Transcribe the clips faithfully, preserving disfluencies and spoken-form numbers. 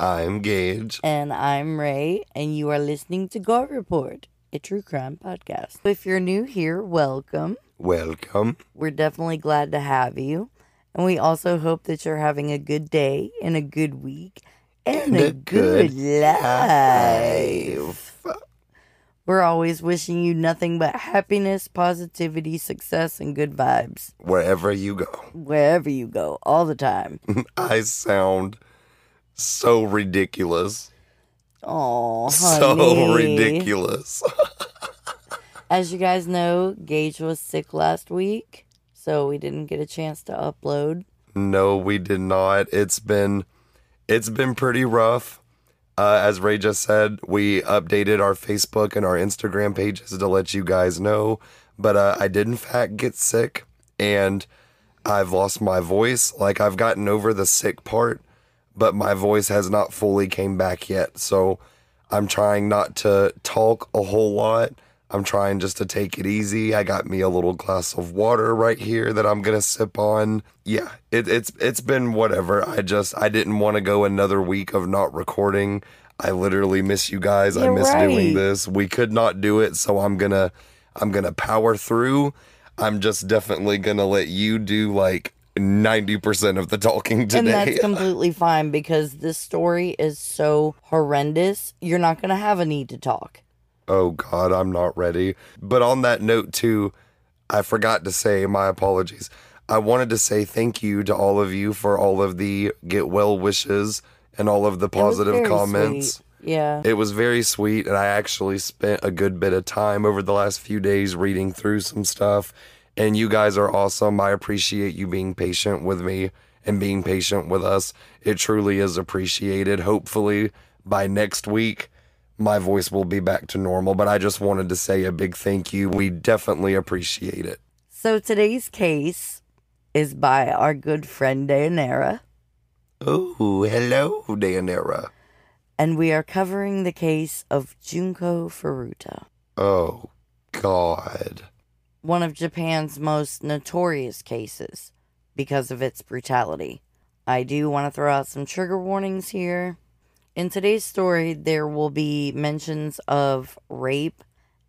I'm Gage. And I'm Ray, and you are listening to Gore Report, a true crime podcast. If you're new here, welcome. Welcome. We're definitely glad to have you. And we also hope that you're having a good day and a good week and, and a, a good, good life. life. We're always wishing you nothing but happiness, positivity, success, and good vibes. Wherever you go. Wherever you go, all the time. I sound... so ridiculous. Oh, so ridiculous. As you guys know, Gage was sick last week, so we didn't get a chance to upload. No, we did not. It's been, it's been pretty rough. Uh, as Ray just said, we updated our Facebook and our Instagram pages to let you guys know. But uh, I did, in fact, get sick, and I've lost my voice. Like, I've gotten over the sick part. But my voice has not fully came back yet. So I'm trying not to talk a whole lot. I'm trying just to take it easy. I got me a little glass of water right here that I'm going to sip on. Yeah, it, it's it's been whatever. I just, I didn't want to go another week of not recording. I literally miss you guys. You're I miss right. doing this. We could not do it. So I'm going to, I'm going to power through. I'm just definitely going to let you do like ninety percent of the talking today. And that's completely fine because this story is so horrendous. You're not going to have a need to talk. Oh, God, I'm not ready. But on that note, too, I forgot to say my apologies. I wanted to say thank you to all of you for all of the get well wishes and all of the positive comments. Sweet. Yeah. It was very sweet. And I actually spent a good bit of time over the last few days reading through some stuff. And you guys are awesome. I appreciate you being patient with me and being patient with us. It truly is appreciated. Hopefully, by next week, my voice will be back to normal. But I just wanted to say a big thank you. We definitely appreciate it. So today's case is by our good friend Deyanira. Oh, hello, Deyanira. And we are covering the case of Junko Furuta. Oh, God. One of Japan's most notorious cases because of its brutality. I do want to throw out some trigger warnings here. In today's story, there will be mentions of rape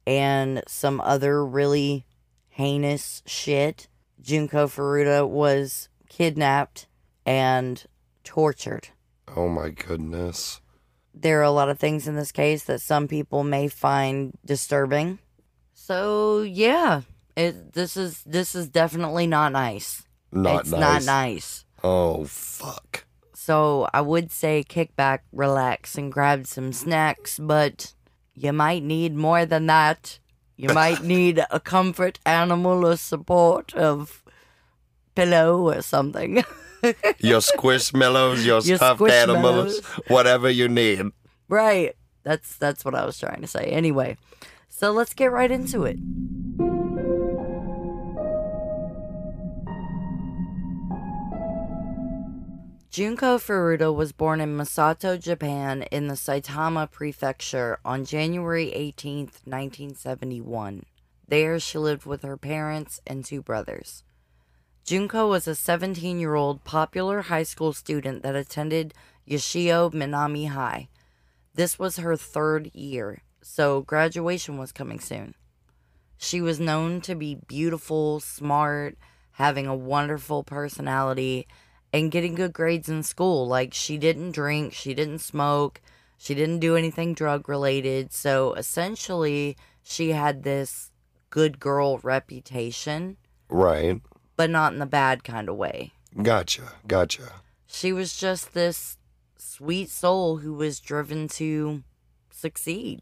and some other really heinous shit. Junko Furuta was kidnapped and tortured. Oh my goodness. There are a lot of things in this case that some people may find disturbing. So, yeah. It, this is this is definitely not nice. Not it's nice. not nice. Oh, fuck. So I would say kick back, relax, and grab some snacks, but you might need more than that. You might need a comfort animal or support of pillow or something. Your squishmallows, your, your stuffed animals, whatever you need. Right. That's, that's what I was trying to say. Anyway, so let's get right into it. Junko Furuta was born in Masato, Japan, in the Saitama Prefecture on January eighteenth, nineteen seventy-one. There, she lived with her parents and two brothers. Junko was a seventeen-year-old popular high school student that attended Yoshio Minami High. This was her third year, so graduation was coming soon. She was known to be beautiful, smart, having a wonderful personality, and getting good grades in school. Like, she didn't drink, she didn't smoke, she didn't do anything drug-related. So, essentially, she had this good girl reputation. Right. But not in the bad kind of way. Gotcha, gotcha. She was just this sweet soul who was driven to succeed.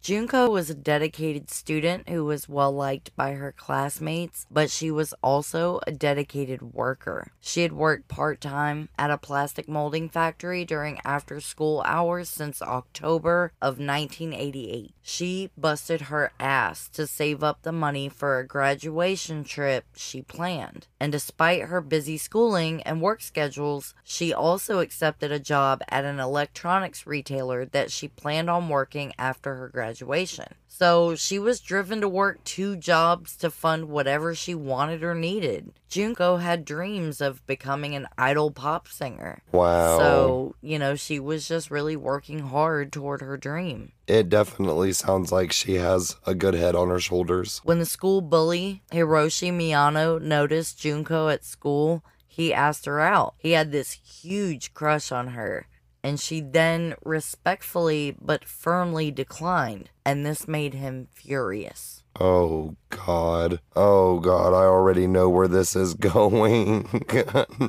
Junko was a dedicated student who was well-liked by her classmates, but she was also a dedicated worker. She had worked part-time at a plastic molding factory during after-school hours since October of nineteen eighty-eight. She busted her ass to save up the money for a graduation trip she planned. And despite her busy schooling and work schedules, she also accepted a job at an electronics retailer that she planned on working after her graduation. graduation. So she was driven to work two jobs to fund whatever she wanted or needed. Junko had dreams of becoming an idol pop singer. Wow. So, you know, she was just really working hard toward her dream. It definitely sounds like she has a good head on her shoulders. When the school bully, Hiroshi Miyano, noticed Junko at school, he asked her out. He had this huge crush on her. And she then respectfully but firmly declined. And this made him furious. Oh, God. Oh, God. I already know where this is going.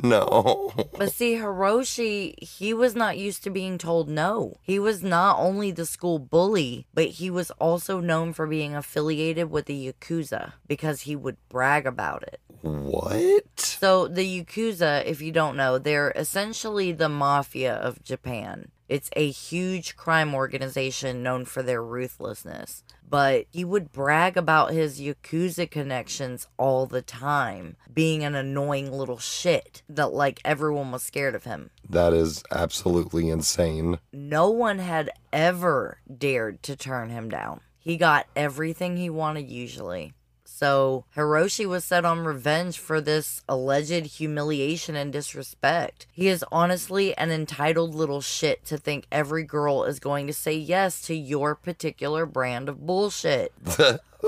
No. But see, Hiroshi, he was not used to being told no. He was not only the school bully, but he was also known for being affiliated with the Yakuza because he would brag about it. What? So the Yakuza, if you don't know, they're essentially the mafia of Japan. It's a huge crime organization known for their ruthlessness. But he would brag about his Yakuza connections all the time, being an annoying little shit that, like, everyone was scared of him. That is absolutely insane. No one had ever dared to turn him down. He got everything he wanted usually. So Hiroshi was set on revenge for this alleged humiliation and disrespect. He is honestly an entitled little shit to think every girl is going to say yes to your particular brand of bullshit.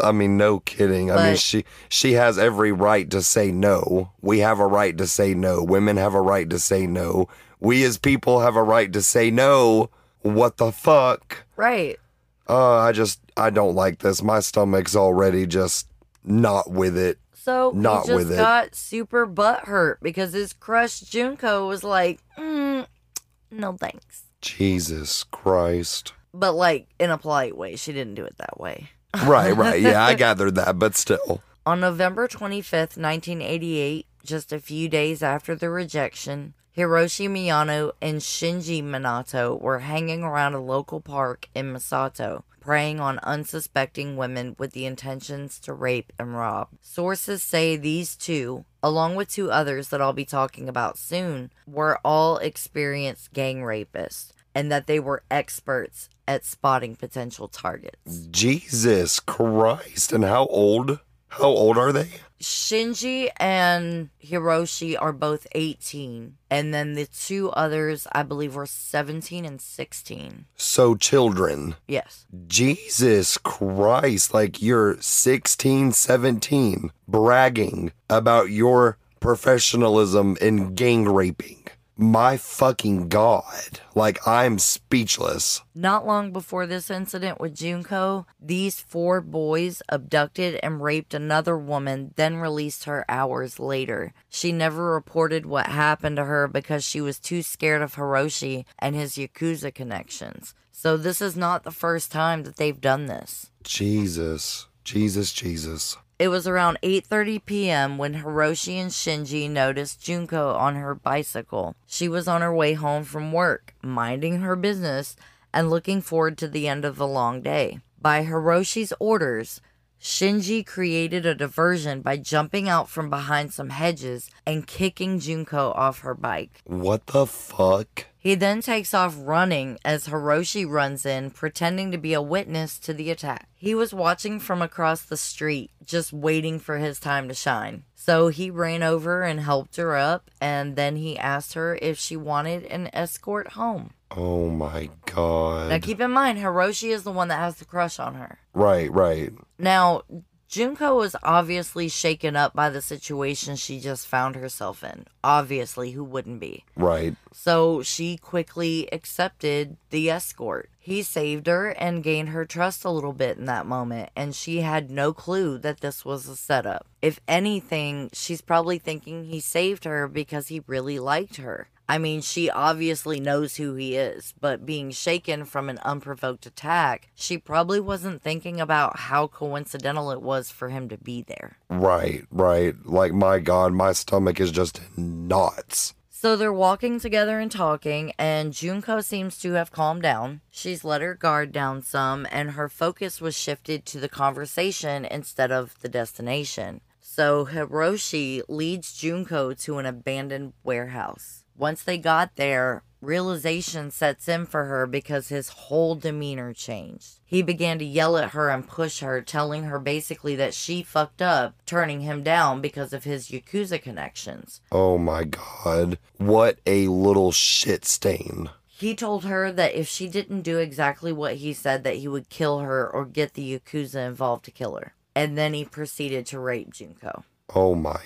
I mean, no kidding. But I mean, she she has every right to say no. We have a right to say no. Women have a right to say no. We as people have a right to say no. What the fuck? Right. Uh, I just, I don't like this. My stomach's already just... Not with it. So Not he just with got it. super butthurt because his crush Junko was like, mm, no thanks. Jesus Christ. But like in a polite way. She didn't do it that way. Right, right. Yeah, I gathered that, but still. On November twenty-fifth, nineteen eighty-eight, just a few days after the rejection, Hiroshi Miyano and Shinji Minato were hanging around a local park in Masato, preying on unsuspecting women with the intentions to rape and rob. Sources say these two, along with two others that I'll be talking about soon, were all experienced gang rapists, and that they were experts at spotting potential targets. Jesus Christ, and how old? How old are they? Shinji and Hiroshi are both eighteen. And then the two others, I believe, were seventeen and sixteen. So children. Yes. Jesus Christ. Like, you're sixteen, seventeen, bragging about your professionalism in gang raping. My fucking God. Like, I'm speechless. Not long before this incident with Junko, these four boys abducted and raped another woman, then released her hours later. She never reported what happened to her because she was too scared of Hiroshi and his Yakuza connections. So this is not the first time that they've done this. Jesus. Jesus, Jesus. It was around eight thirty p.m. when Hiroshi and Shinji noticed Junko on her bicycle. She was on her way home from work, minding her business, and looking forward to the end of the long day. By Hiroshi's orders, Shinji created a diversion by jumping out from behind some hedges and kicking Junko off her bike. What the fuck? He then takes off running as Hiroshi runs in, pretending to be a witness to the attack. He was watching from across the street, just waiting for his time to shine. So he ran over and helped her up, and then he asked her if she wanted an escort home. Oh my god. Now keep in mind, Hiroshi is the one that has the crush on her. Right, right. Now, Junko was obviously shaken up by the situation she just found herself in. Obviously, who wouldn't be? Right. So she quickly accepted the escort. He saved her and gained her trust a little bit in that moment, and she had no clue that this was a setup. If anything, she's probably thinking he saved her because he really liked her. I mean, she obviously knows who he is, but being shaken from an unprovoked attack, she probably wasn't thinking about how coincidental it was for him to be there. Right, right. Like, my God, my stomach is just knots. So they're walking together and talking, and Junko seems to have calmed down. She's let her guard down some, and her focus was shifted to the conversation instead of the destination. So Hiroshi leads Junko to an abandoned warehouse. Once they got there, realization sets in for her because his whole demeanor changed. He began to yell at her and push her, telling her basically that she fucked up, turning him down because of his Yakuza connections. Oh my god. What a little shit stain. He told her that if she didn't do exactly what he said, that he would kill her or get the Yakuza involved to kill her. And then he proceeded to rape Junko. Oh my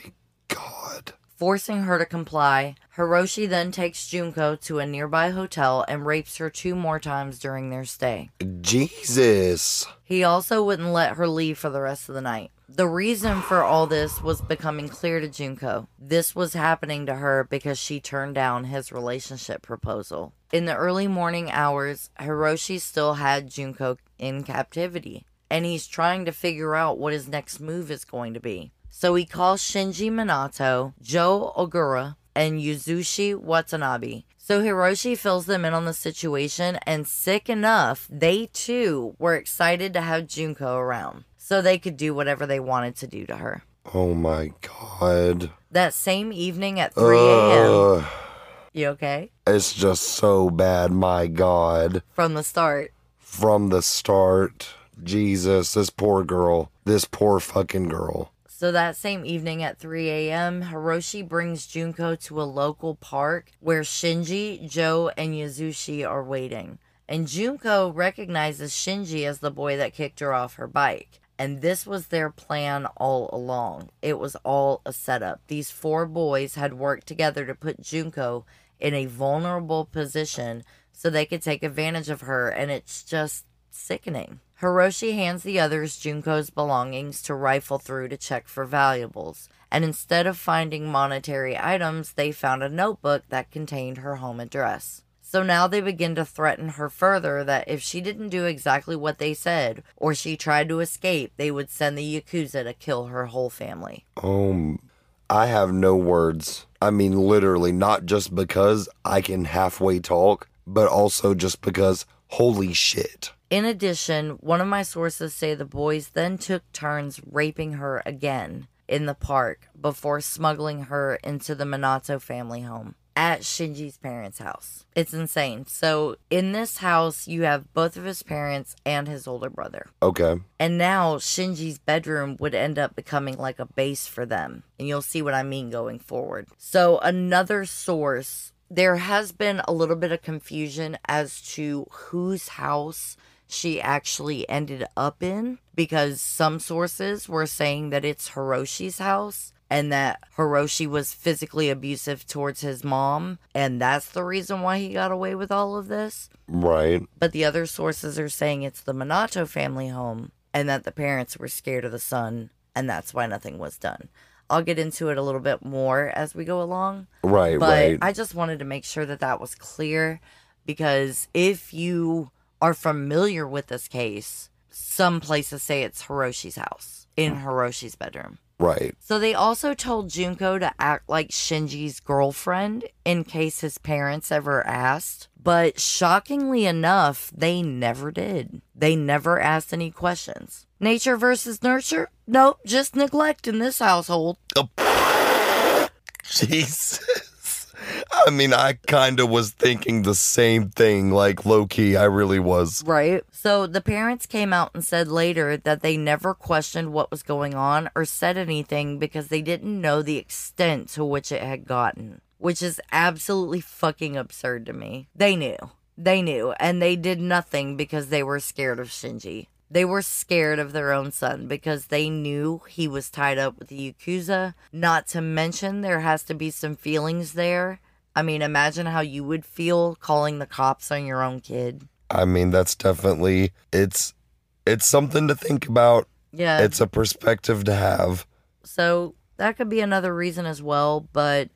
god. Forcing her to comply, Hiroshi then takes Junko to a nearby hotel and rapes her two more times during their stay. Jesus! He also wouldn't let her leave for the rest of the night. The reason for all this was becoming clear to Junko. This was happening to her because she turned down his relationship proposal. In the early morning hours, Hiroshi still had Junko in captivity, and he's trying to figure out what his next move is going to be. So he calls Shinji Minato, Joe Ogura, and Yuzushi Watanabe. So Hiroshi fills them in on the situation, and sick enough, they too were excited to have Junko around, so they could do whatever they wanted to do to her. Oh my god. That same evening at three a.m. Uh, you okay? It's just so bad, my god. From the start. From the start. Jesus, this poor girl. This poor fucking girl. So that same evening at three a.m., Hiroshi brings Junko to a local park where Shinji, Joe, and Yuzushi are waiting. And Junko recognizes Shinji as the boy that kicked her off her bike. And this was their plan all along. It was all a setup. These four boys had worked together to put Junko in a vulnerable position so they could take advantage of her, and it's just sickening. Hiroshi hands the others Junko's belongings to rifle through to check for valuables, and instead of finding monetary items, they found a notebook that contained her home address. So now they begin to threaten her further that if she didn't do exactly what they said, or she tried to escape, they would send the Yakuza to kill her whole family. Um, I have no words. I mean, literally, not just because I can halfway talk, but also just because, holy shit. In addition, one of my sources say the boys then took turns raping her again in the park before smuggling her into the Minato family home at Shinji's parents' house. It's insane. So in this house, you have both of his parents and his older brother. Okay. And now Shinji's bedroom would end up becoming like a base for them. And you'll see what I mean going forward. So another source, there has been a little bit of confusion as to whose house she actually ended up in, because some sources were saying that it's Hiroshi's house and that Hiroshi was physically abusive towards his mom, and that's the reason why he got away with all of this. Right. But the other sources are saying it's the Minato family home and that the parents were scared of the son, and that's why nothing was done. I'll get into it a little bit more as we go along. Right, but right. But I just wanted to make sure that that was clear, because if you are familiar with this case, some places say it's Hiroshi's house, in Hiroshi's bedroom. Right. So they also told Junko to act like Shinji's girlfriend in case his parents ever asked. But shockingly enough, they never did. They never asked any questions. Nature versus nurture? Nope, just neglect in this household. Oh, Jesus. I I mean, I kind of was thinking the same thing, like, low-key, I really was. Right. So the parents came out and said later that they never questioned what was going on or said anything because they didn't know the extent to which it had gotten, which is absolutely fucking absurd to me. They knew. They knew, and they did nothing because they were scared of Shinji. They were scared of their own son because they knew he was tied up with the Yakuza. Not to mention, there has to be some feelings there. I mean, imagine how you would feel calling the cops on your own kid. I mean, that's definitely, it's, it's something to think about. Yeah. It's a perspective to have. So that could be another reason as well, but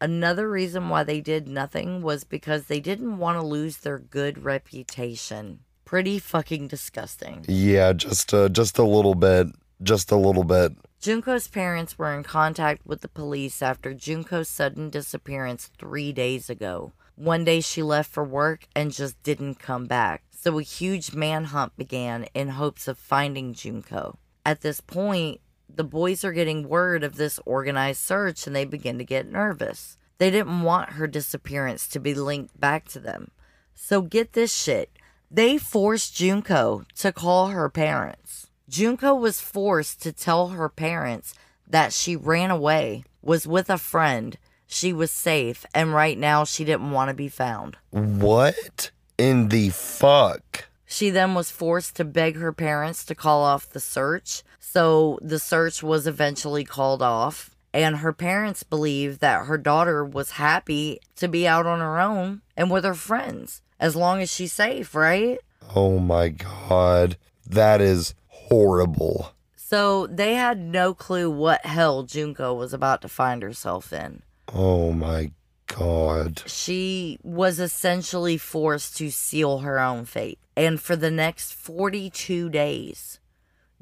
another reason why they did nothing was because they didn't want to lose their good reputation. Pretty fucking disgusting. Yeah, just uh, just a little bit. Just a little bit. Junko's parents were in contact with the police after Junko's sudden disappearance three days ago. One day she left for work and just didn't come back. So a huge manhunt began in hopes of finding Junko. At this point, the boys are getting word of this organized search and they begin to get nervous. They didn't want her disappearance to be linked back to them. So get this shit. They forced Junko to call her parents. Junko was forced to tell her parents that she ran away, was with a friend, she was safe, and right now she didn't want to be found. What in the fuck? She then was forced to beg her parents to call off the search, so the search was eventually called off, and her parents believed that her daughter was happy to be out on her own and with her friends. As long as she's safe, right? Oh my God. That is horrible. So they had no clue what hell Junko was about to find herself in. Oh my God. She was essentially forced to seal her own fate. And for the next forty-two days,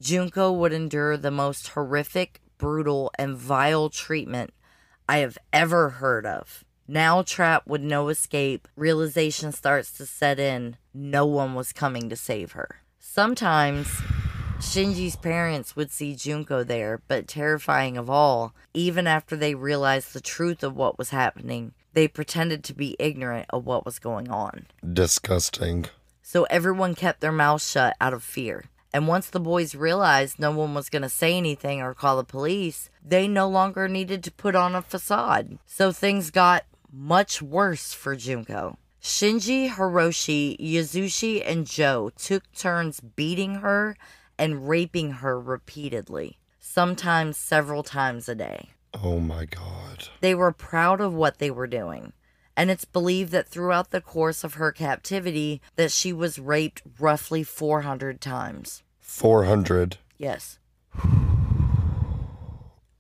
Junko would endure the most horrific, brutal, and vile treatment I have ever heard of. Now trapped with no escape, realization starts to set in. No one was coming to save her. Sometimes, Shinji's parents would see Junko there, but terrifying of all, even after they realized the truth of what was happening, they pretended to be ignorant of what was going on. Disgusting. So everyone kept their mouths shut out of fear. And once the boys realized no one was going to say anything or call the police, they no longer needed to put on a facade. So things got much worse for Junko. Shinji, Hiroshi, Yuzushi, and Joe took turns beating her and raping her repeatedly, sometimes several times a day. Oh my God. They were proud of what they were doing. And it's believed that throughout the course of her captivity that she was raped roughly four hundred times. four hundred? Yes.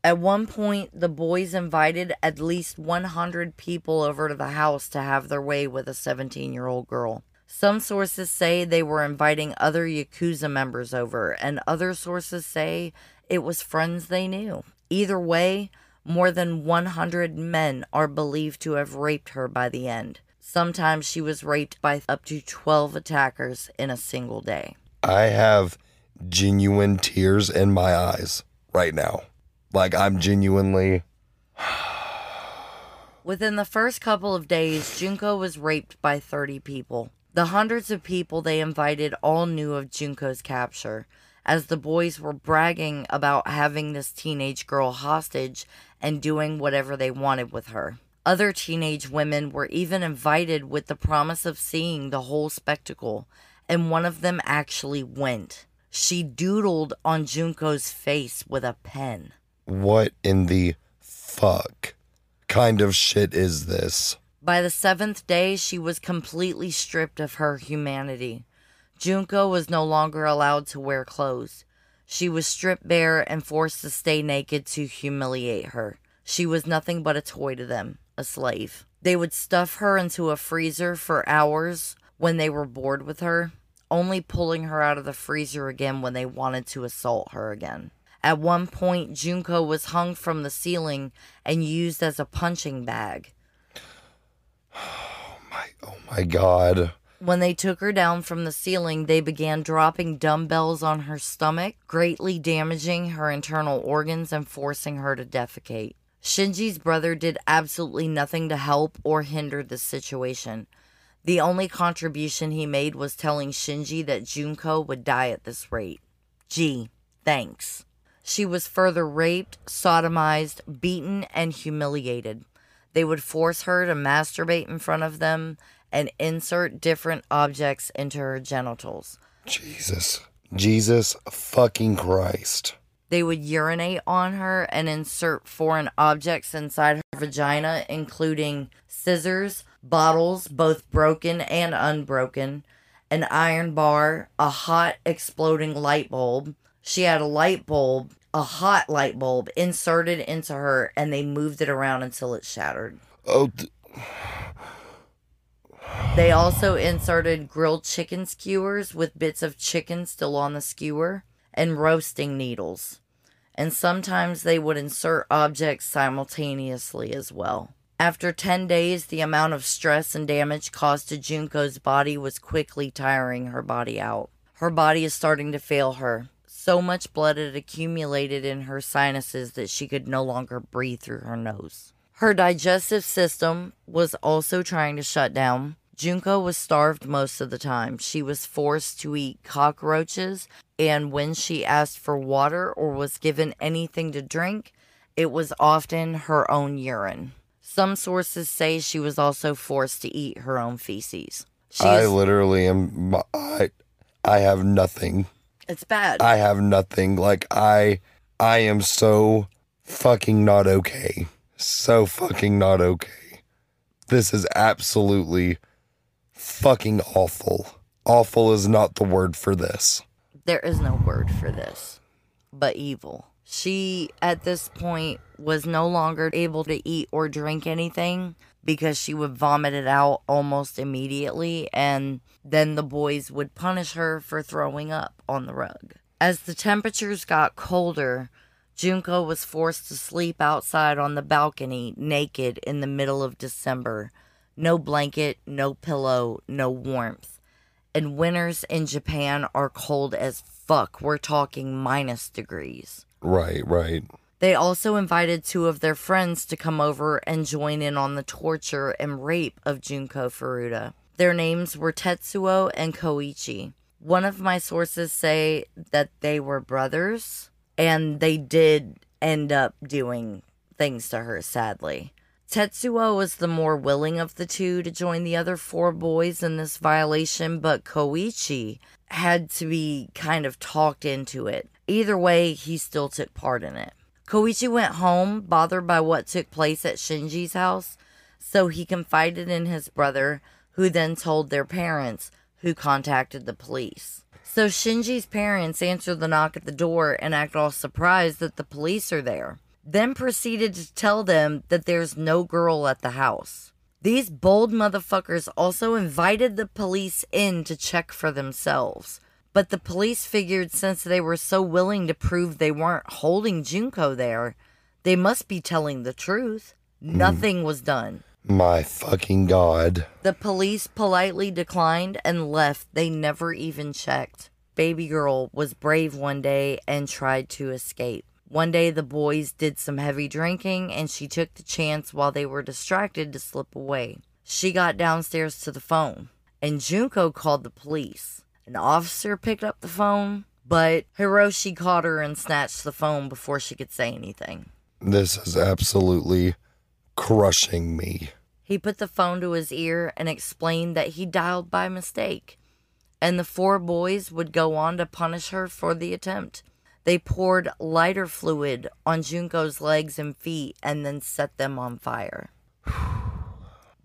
At one point, the boys invited at least one hundred people over to the house to have their way with a seventeen-year-old girl. Some sources say they were inviting other Yakuza members over, and other sources say it was friends they knew. Either way, more than one hundred men are believed to have raped her by the end. Sometimes she was raped by up to twelve attackers in a single day. I have genuine tears in my eyes right now. Like, I'm genuinely... Within the first couple of days, Junko was raped by thirty people. The hundreds of people they invited all knew of Junko's capture, as the boys were bragging about having this teenage girl hostage and doing whatever they wanted with her. Other teenage women were even invited with the promise of seeing the whole spectacle, and one of them actually went. She doodled on Junko's face with a pen. What in the fuck kind of shit is this? By the seventh day, she was completely stripped of her humanity. Junko was no longer allowed to wear clothes. She was stripped bare and forced to stay naked to humiliate her. She was nothing but a toy to them, a slave. They would stuff her into a freezer for hours when they were bored with her, only pulling her out of the freezer again when they wanted to assault her again. At one point, Junko was hung from the ceiling and used as a punching bag. Oh my, oh my God. When they took her down from the ceiling, they began dropping dumbbells on her stomach, greatly damaging her internal organs and forcing her to defecate. Shinji's brother did absolutely nothing to help or hinder this situation. The only contribution he made was telling Shinji that Junko would die at this rate. Gee, thanks. She was further raped, sodomized, beaten, and humiliated. They would force her to masturbate in front of them and insert different objects into her genitals. Jesus. Jesus fucking Christ. They would urinate on her and insert foreign objects inside her vagina, including scissors, bottles, both broken and unbroken, an iron bar, a hot exploding light bulb. She had a light bulb, a hot light bulb, inserted into her, and they moved it around until it shattered. Oh. Th- They also inserted grilled chicken skewers with bits of chicken still on the skewer and roasting needles. And sometimes they would insert objects simultaneously as well. After ten days, the amount of stress and damage caused to Junko's body was quickly tiring her body out. Her body is starting to fail her. So much blood had accumulated in her sinuses that she could no longer breathe through her nose. Her digestive system was also trying to shut down. Junko was starved most of the time. She was forced to eat cockroaches, and when she asked for water or was given anything to drink, it was often her own urine. Some sources say she was also forced to eat her own feces. She I is, literally am... I, I have nothing. It's bad. I have nothing. Like, I, I am so fucking not okay. So fucking not okay. This is absolutely... fucking awful. Awful is not the word for this. There is no word for this, but evil. She, at this point, was no longer able to eat or drink anything because she would vomit it out almost immediately, and then the boys would punish her for throwing up on the rug. As the temperatures got colder, Junko was forced to sleep outside on the balcony, naked, in the middle of December. No blanket, no pillow, no warmth. And winters in Japan are cold as fuck. We're talking minus degrees. Right, right. They also invited two of their friends to come over and join in on the torture and rape of Junko Furuta. Their names were Tetsuo and Koichi. One of my sources say that they were brothers, and they did end up doing things to her, sadly. Tetsuo was the more willing of the two to join the other four boys in this violation, but Koichi had to be kind of talked into it. Either way, he still took part in it. Koichi went home, bothered by what took place at Shinji's house, so he confided in his brother, who then told their parents, who contacted the police. So Shinji's parents answer the knock at the door and act all surprised that the police are there. Then proceeded to tell them that there's no girl at the house. These bold motherfuckers also invited the police in to check for themselves. But the police figured since they were so willing to prove they weren't holding Junko there, they must be telling the truth. Nothing was done. My fucking God. The police politely declined and left. They never even checked. Baby girl was brave one day and tried to escape. One day, the boys did some heavy drinking, and she took the chance while they were distracted to slip away. She got downstairs to the phone, and Junko called the police. An officer picked up the phone, but Hiroshi caught her and snatched the phone before she could say anything. This is absolutely crushing me. He put the phone to his ear and explained that he dialed by mistake, and the four boys would go on to punish her for the attempt. They poured lighter fluid on Junko's legs and feet and then set them on fire.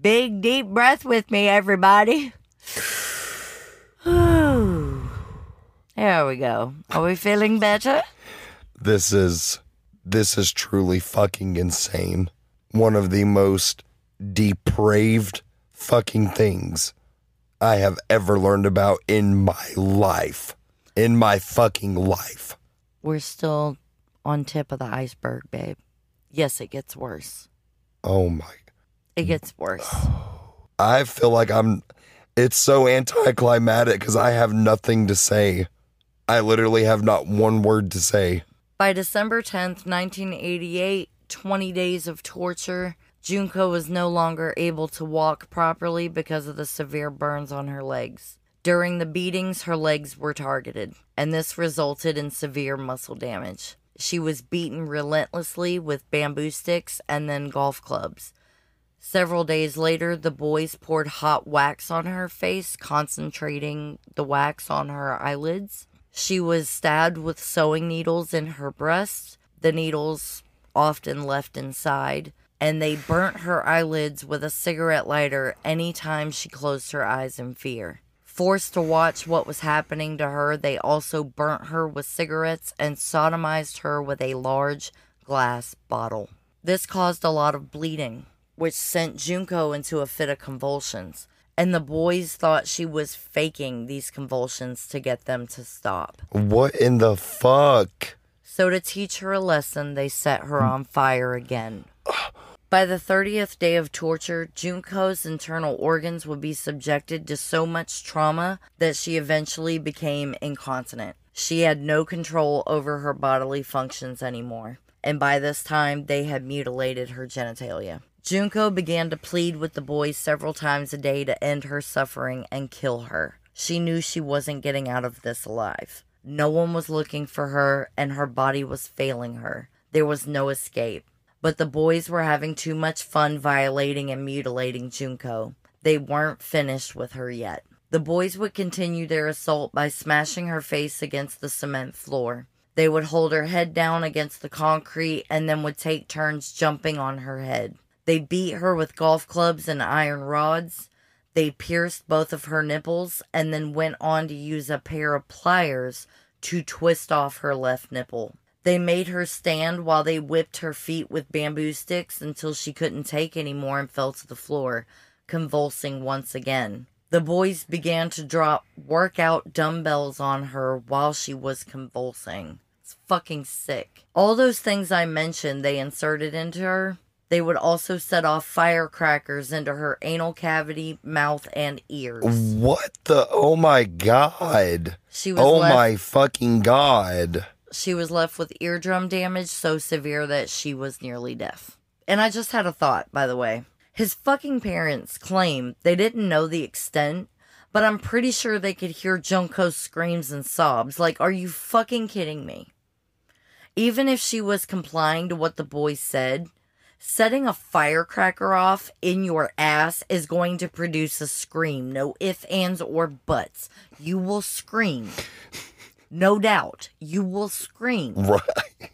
Big deep breath with me, everybody. There we go. Are we feeling better? This is, this is truly fucking insane. One of the most depraved fucking things I have ever learned about in my life. In my fucking life. We're still on tip of the iceberg, babe. Yes, it gets worse. Oh, my. It gets worse. I feel like I'm... It's so anticlimactic because I have nothing to say. I literally have not one word to say. By December tenth, nineteen eighty-eight, twenty days of torture, Junko was no longer able to walk properly because of the severe burns on her legs. During the beatings, her legs were targeted, and this resulted in severe muscle damage. She was beaten relentlessly with bamboo sticks and then golf clubs. Several days later, the boys poured hot wax on her face, concentrating the wax on her eyelids. She was stabbed with sewing needles in her breast, the needles often left inside, and they burnt her eyelids with a cigarette lighter any time she closed her eyes in fear. Forced to watch what was happening to her, they also burnt her with cigarettes and sodomized her with a large glass bottle. This caused a lot of bleeding, which sent Junko into a fit of convulsions, and the boys thought she was faking these convulsions to get them to stop. What in the fuck? So to teach her a lesson, they set her on fire again. By the thirtieth day of torture, Junko's internal organs would be subjected to so much trauma that she eventually became incontinent. She had no control over her bodily functions anymore, and by this time, they had mutilated her genitalia. Junko began to plead with the boys several times a day to end her suffering and kill her. She knew she wasn't getting out of this alive. No one was looking for her, and her body was failing her. There was no escape. But the boys were having too much fun violating and mutilating Junko. They weren't finished with her yet. The boys would continue their assault by smashing her face against the cement floor. They would hold her head down against the concrete and then would take turns jumping on her head. They beat her with golf clubs and iron rods. They pierced both of her nipples and then went on to use a pair of pliers to twist off her left nipple. They made her stand while they whipped her feet with bamboo sticks until she couldn't take anymore and fell to the floor, convulsing once again. The boys began to drop workout dumbbells on her while she was convulsing. It's fucking sick. All those things I mentioned they inserted into her. They would also set off firecrackers into her anal cavity, mouth, and ears. What the? Oh my God. She was oh left- my fucking God. She was left with eardrum damage so severe that she was nearly deaf. And I just had a thought, by the way. His fucking parents claim they didn't know the extent, but I'm pretty sure they could hear Junko's screams and sobs. Like, are you fucking kidding me? Even if she was complying to what the boys said, setting a firecracker off in your ass is going to produce a scream. No ifs, ands, or buts. You will scream. No doubt, you will scream. Right.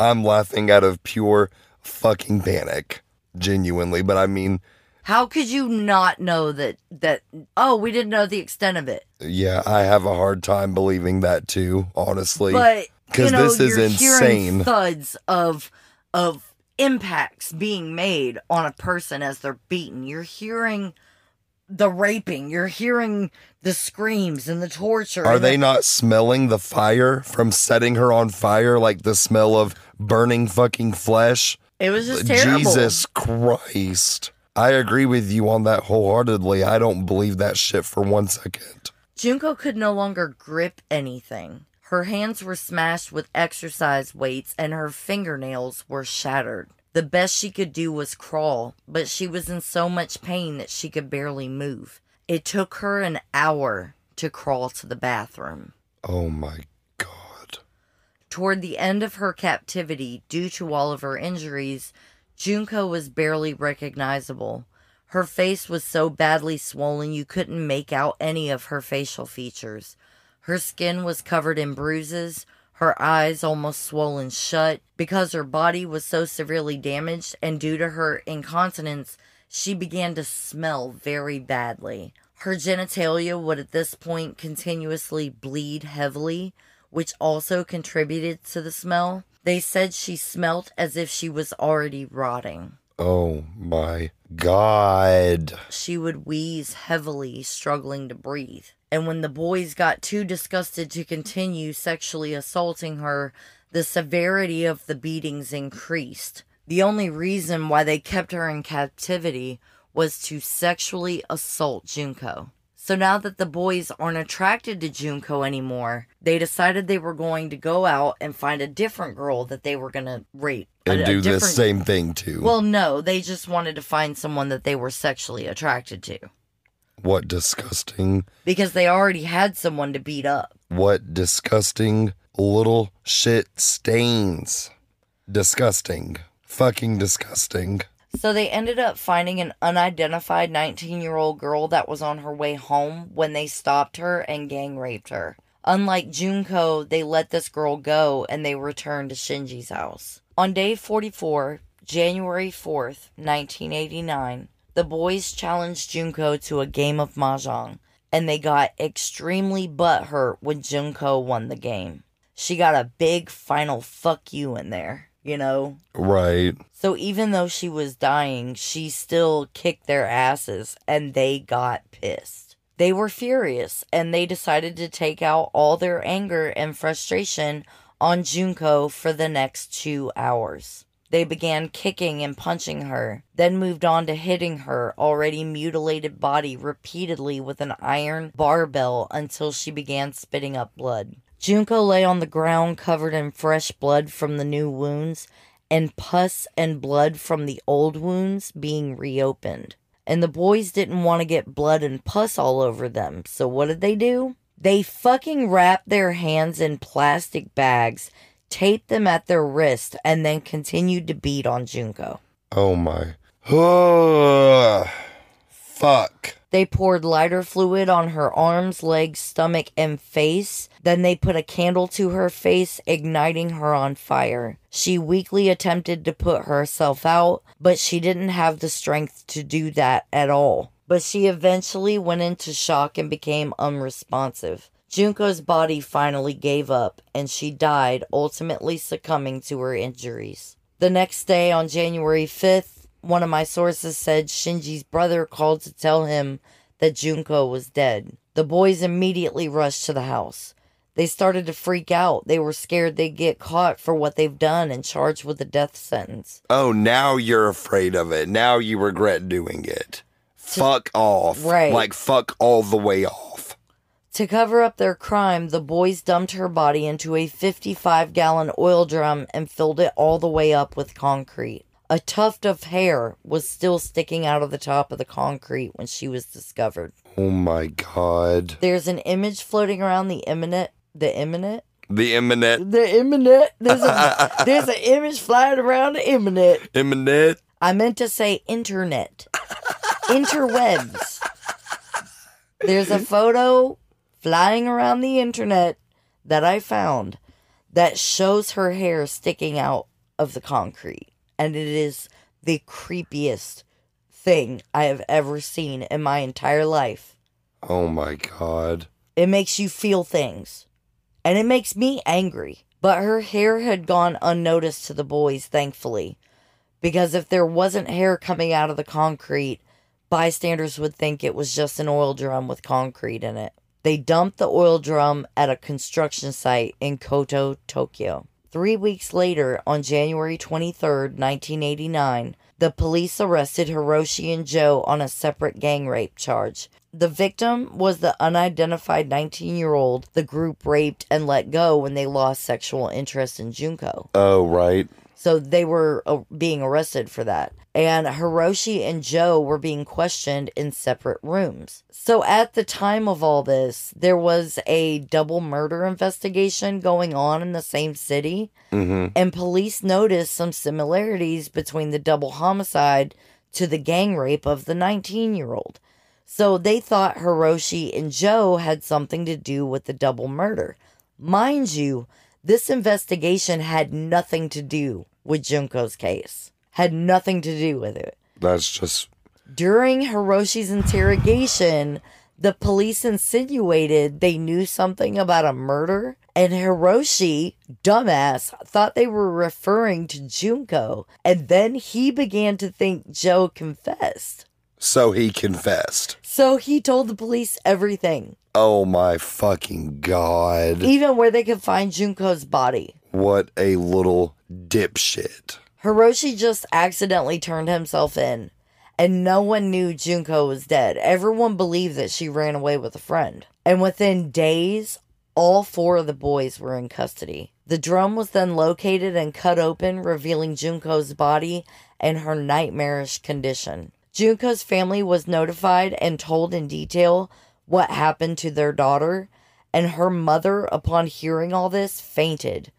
I'm laughing out of pure fucking panic, genuinely, but I mean... How could you not know that, that, oh, we didn't know the extent of it? Yeah, I have a hard time believing that, too, honestly. But, you know, this is insane. Thuds of, of impacts being made on a person as they're beaten. You're hearing... the raping, you're hearing the screams and the torture. Are they the- not smelling the fire from setting her on fire, like the smell of burning fucking flesh? It was just terrible. Jesus Christ. I agree with you on that wholeheartedly. I don't believe that shit for one second. Junko could no longer grip anything. Her hands were smashed with exercise weights and her fingernails were shattered. The best she could do was crawl, but she was in so much pain that she could barely move. It took her an hour to crawl to the bathroom. Oh my God. Toward the end of her captivity, due to all of her injuries, Junko was barely recognizable. Her face was so badly swollen you couldn't make out any of her facial features. Her skin was covered in bruises, her eyes almost swollen shut. Because her body was so severely damaged and due to her incontinence, she began to smell very badly. Her genitalia would at this point continuously bleed heavily, which also contributed to the smell. They said she smelt as if she was already rotting. Oh my God. She would wheeze heavily, struggling to breathe. And when the boys got too disgusted to continue sexually assaulting her, the severity of the beatings increased. The only reason why they kept her in captivity was to sexually assault Junko. So now that the boys aren't attracted to Junko anymore, they decided they were going to go out and find a different girl that they were going to rape. And a, do a different... this same thing too. Well, no, they just wanted to find someone that they were sexually attracted to. What disgusting. Because they already had someone to beat up. What disgusting little shit stains. Disgusting. Fucking disgusting. So they ended up finding an unidentified nineteen-year-old girl that was on her way home when they stopped her and gang raped her. Unlike Junko, they let this girl go and they returned to Shinji's house. On day forty-four, January fourth, nineteen eighty-nine, the boys challenged Junko to a game of Mahjong, and they got extremely butthurt when Junko won the game. She got a big final fuck you in there, you know? Right. So even though she was dying, she still kicked their asses, and they got pissed. They were furious, and they decided to take out all their anger and frustration on Junko for the next two hours. They began kicking and punching her, then moved on to hitting her already mutilated body repeatedly with an iron barbell until she began spitting up blood. Junko lay on the ground covered in fresh blood from the new wounds and pus and blood from the old wounds being reopened. And the boys didn't want to get blood and pus all over them, so what did they do? They fucking wrapped their hands in plastic bags, taped them at their wrist, and then continued to beat on Junko. Oh my. Oh, fuck. They poured lighter fluid on her arms, legs, stomach, and face. Then they put a candle to her face, igniting her on fire. She weakly attempted to put herself out, but she didn't have the strength to do that at all. But she eventually went into shock and became unresponsive. Junko's body finally gave up, and she died, ultimately succumbing to her injuries. The next day, on January fifth, one of my sources said Shinji's brother called to tell him that Junko was dead. The boys immediately rushed to the house. They started to freak out. They were scared they'd get caught for what they've done and charged with a death sentence. Oh, now you're afraid of it. Now you regret doing it. To, fuck off. Right. Like, fuck all the way off. To cover up their crime, the boys dumped her body into a fifty-five gallon oil drum and filled it all the way up with concrete. A tuft of hair was still sticking out of the top of the concrete when she was discovered. Oh my God. There's an image floating around the internet. The internet? The internet. The internet. There's, a, there's an image flying around the internet. Internet. I meant to say internet. Interwebs. There's a photo flying around the internet that I found that shows her hair sticking out of the concrete. And it is the creepiest thing I have ever seen in my entire life. Oh my God. It makes you feel things. And it makes me angry. But her hair had gone unnoticed to the boys, thankfully. Because if there wasn't hair coming out of the concrete, bystanders would think it was just an oil drum with concrete in it. They dumped the oil drum at a construction site in Koto, Tokyo. Three weeks later, on January twenty-third, nineteen eighty-nine, the police arrested Hiroshi and Joe on a separate gang rape charge. The victim was the unidentified nineteen-year-old the group raped and let go when they lost sexual interest in Junko. Oh, right. So they were uh, being arrested for that. And Hiroshi and Joe were being questioned in separate rooms. So at the time of all this, there was a double murder investigation going on in the same city. Mm-hmm. And police noticed some similarities between the double homicide to the gang rape of the nineteen-year-old. So they thought Hiroshi and Joe had something to do with the double murder. Mind you, this investigation had nothing to do with Junko's case. Had nothing to do with it. That's just... During Hiroshi's interrogation, the police insinuated they knew something about a murder. And Hiroshi, dumbass, thought they were referring to Junko. And then he began to think Joe confessed. So he confessed. So he told the police everything. Oh my fucking God. Even where they could find Junko's body. What a little dipshit. Hiroshi just accidentally turned himself in. and no one knew Junko was dead. Everyone believed that she ran away with a friend. And within days, all four of the boys were in custody. The drum was then located and cut open, revealing Junko's body and her nightmarish condition. Junko's family was notified and told in detail what happened to their daughter, and her mother, upon hearing all this, fainted.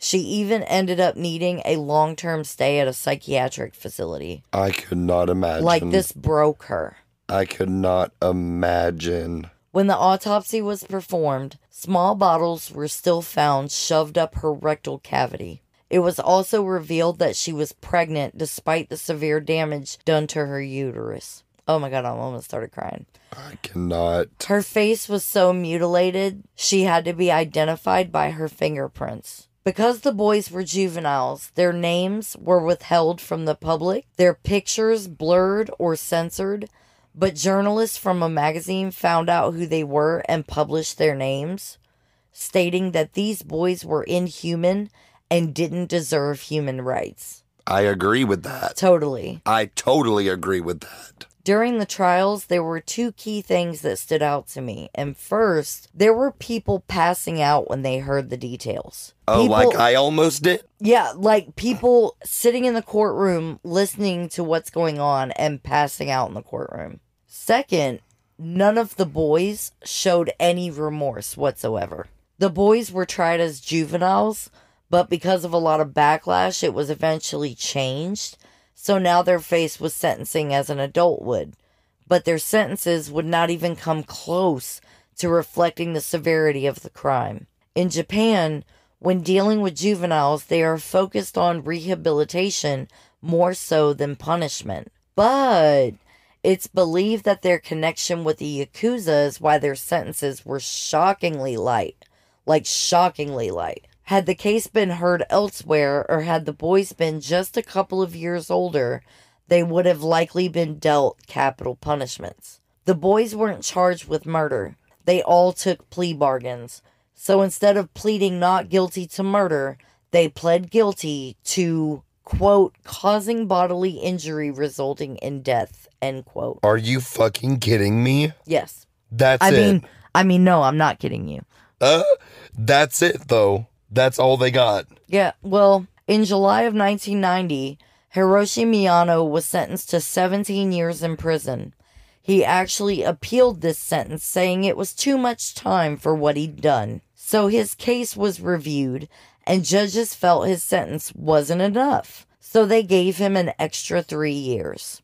She even ended up needing a long-term stay at a psychiatric facility. I could not imagine. Like, this broke her. I could not imagine. When the autopsy was performed, small bottles were still found shoved up her rectal cavity. It was also revealed that she was pregnant despite the severe damage done to her uterus. Oh my God, I almost started crying. I cannot. Her face was so mutilated, she had to be identified by her fingerprints. Because the boys were juveniles, their names were withheld from the public, their pictures blurred or censored, but journalists from a magazine found out who they were and published their names, stating that these boys were inhuman and didn't deserve human rights. I agree with that. Totally. I totally agree with that. During the trials, there were two key things that stood out to me. And first, there were people passing out when they heard the details. Oh, people, like I almost did? Yeah, like people sitting in the courtroom, listening to what's going on and passing out in the courtroom. Second, none of the boys showed any remorse whatsoever. The boys were tried as juveniles, but because of a lot of backlash, it was eventually changed. So now their face was sentencing as an adult would. But their sentences would not even come close to reflecting the severity of the crime. In Japan, when dealing with juveniles, they are focused on rehabilitation more so than punishment. But it's believed that their connection with the Yakuza is why their sentences were shockingly light. Like, shockingly light. Had the case been heard elsewhere, or had the boys been just a couple of years older, they would have likely been dealt capital punishments. The boys weren't charged with murder. They all took plea bargains. So instead of pleading not guilty to murder, they pled guilty to, quote, causing bodily injury resulting in death, end quote. Are you fucking kidding me? Yes. That's I it. I mean, I mean, no, I'm not kidding you. Uh, that's it, though. That's all they got. Yeah, well, in July of nineteen ninety, Hiroshi Miyano was sentenced to seventeen years in prison. He actually appealed this sentence, saying it was too much time for what he'd done. So his case was reviewed, and judges felt his sentence wasn't enough. So they gave him an extra three years.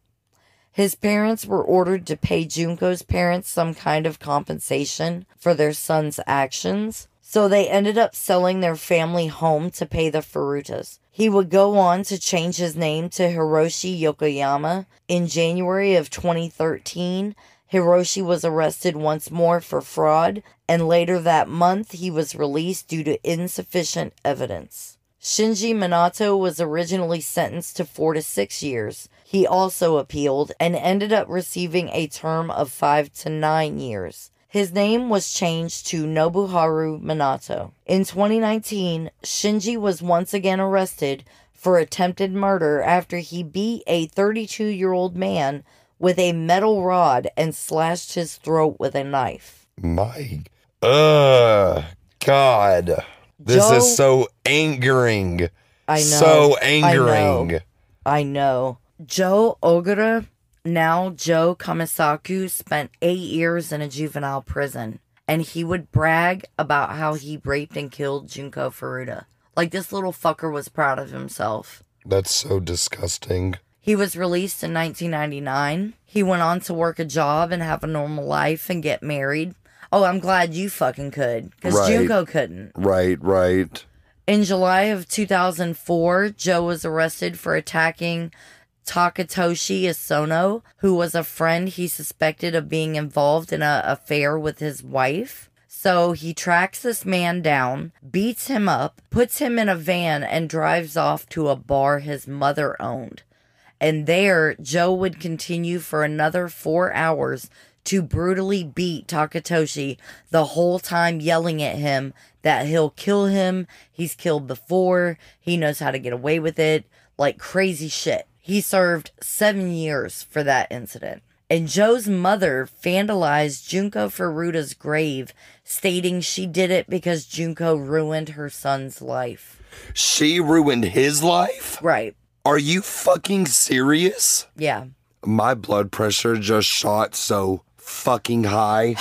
His parents were ordered to pay Junko's parents some kind of compensation for their son's actions. So they ended up selling their family home to pay the Furutas. He would go on to change his name to Hiroshi Yokoyama. In January of twenty thirteen, Hiroshi was arrested once more for fraud, and later that month he was released due to insufficient evidence. Shinji Minato was originally sentenced to four to six years. He also appealed and ended up receiving a term of five to nine years. His name was changed to Nobuharu Minato. In twenty nineteen, Shinji was once again arrested for attempted murder after he beat a thirty-two-year-old man with a metal rod and slashed his throat with a knife. My uh, God. This Joe, is so angering. I know. So angering. I know. I know. Joe Ogura, now Joe Kamisaku, spent eight years in a juvenile prison, and he would brag about how he raped and killed Junko Furuta. Like, this little fucker was proud of himself. That's so disgusting. He was released in nineteen ninety-nine. He went on to work a job and have a normal life and get married. Oh, I'm glad you fucking could, because right. Junko couldn't. Right, right. In July of two thousand four, Joe was arrested for attacking Takatoshi Isono, who was a friend he suspected of being involved in an affair with his wife. So he tracks this man down, beats him up, puts him in a van, and drives off to a bar his mother owned. And there, Joe would continue for another four hours to brutally beat Takatoshi, the whole time yelling at him that he'll kill him, he's killed before, he knows how to get away with it, like crazy shit. He served seven years for that incident. And Joe's mother vandalized Junko Furuta's grave, stating she did it because Junko ruined her son's life. She ruined his life? Right. Are you fucking serious? Yeah. My blood pressure just shot so fucking high.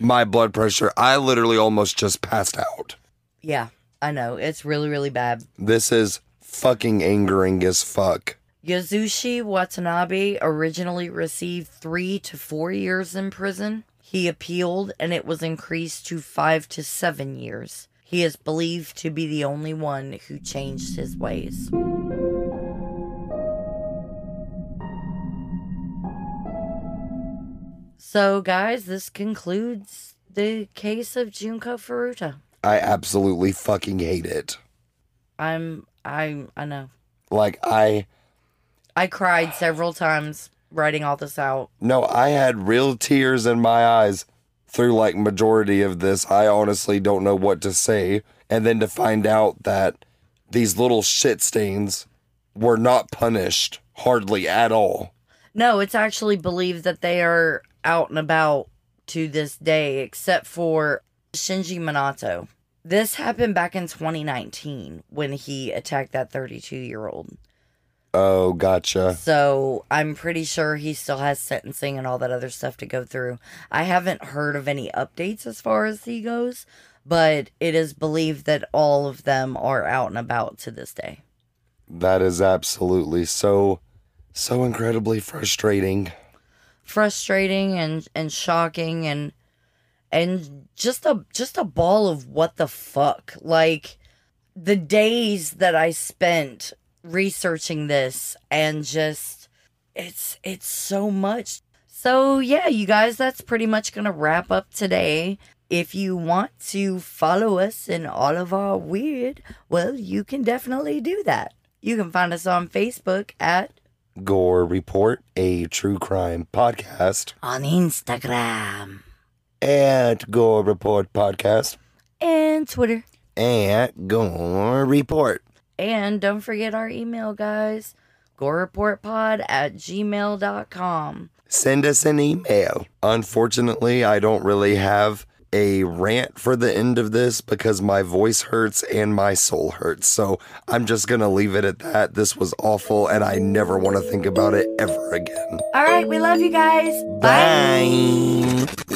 My blood pressure, I literally almost just passed out. Yeah, I know. It's really, really bad. This is fucking angering as fuck. Yuzushi Watanabe originally received three to four years in prison. He appealed, and it was increased to five to seven years. He is believed to be the only one who changed his ways. So, guys, this concludes the case of Junko Furuta. I absolutely fucking hate it. I'm, I, I know. Like, I... I cried several times writing all this out. No, I had real tears in my eyes through, like, majority of this. I honestly don't know what to say. And then to find out that these little shit stains were not punished hardly at all. No, it's actually believed that they are out and about to this day, except for Shinji Minato. This happened back in twenty nineteen when he attacked that thirty-two-year-old. Oh, gotcha. So, I'm pretty sure he still has sentencing and all that other stuff to go through. I haven't heard of any updates as far as he goes, but it is believed that all of them are out and about to this day. That is absolutely so, so incredibly frustrating. Frustrating and, and shocking and and just a just a ball of what the fuck. Like, the days that I spent researching this, and just it's it's so much. So yeah, you guys, that's pretty much gonna wrap up today. If you want to follow us in all of our weird, well, you can definitely do that. You can find us on Facebook at Gore Report, a true crime podcast, on Instagram at Gore Report Podcast, and Twitter at Gore Report. And don't forget our email, guys. Gore Report Pod at gmail dot com. Send us an email. Unfortunately, I don't really have a rant for the end of this because my voice hurts and my soul hurts. So I'm just going to leave it at that. This was awful, and I never want to think about it ever again. All right. We love you guys. Bye. Bye.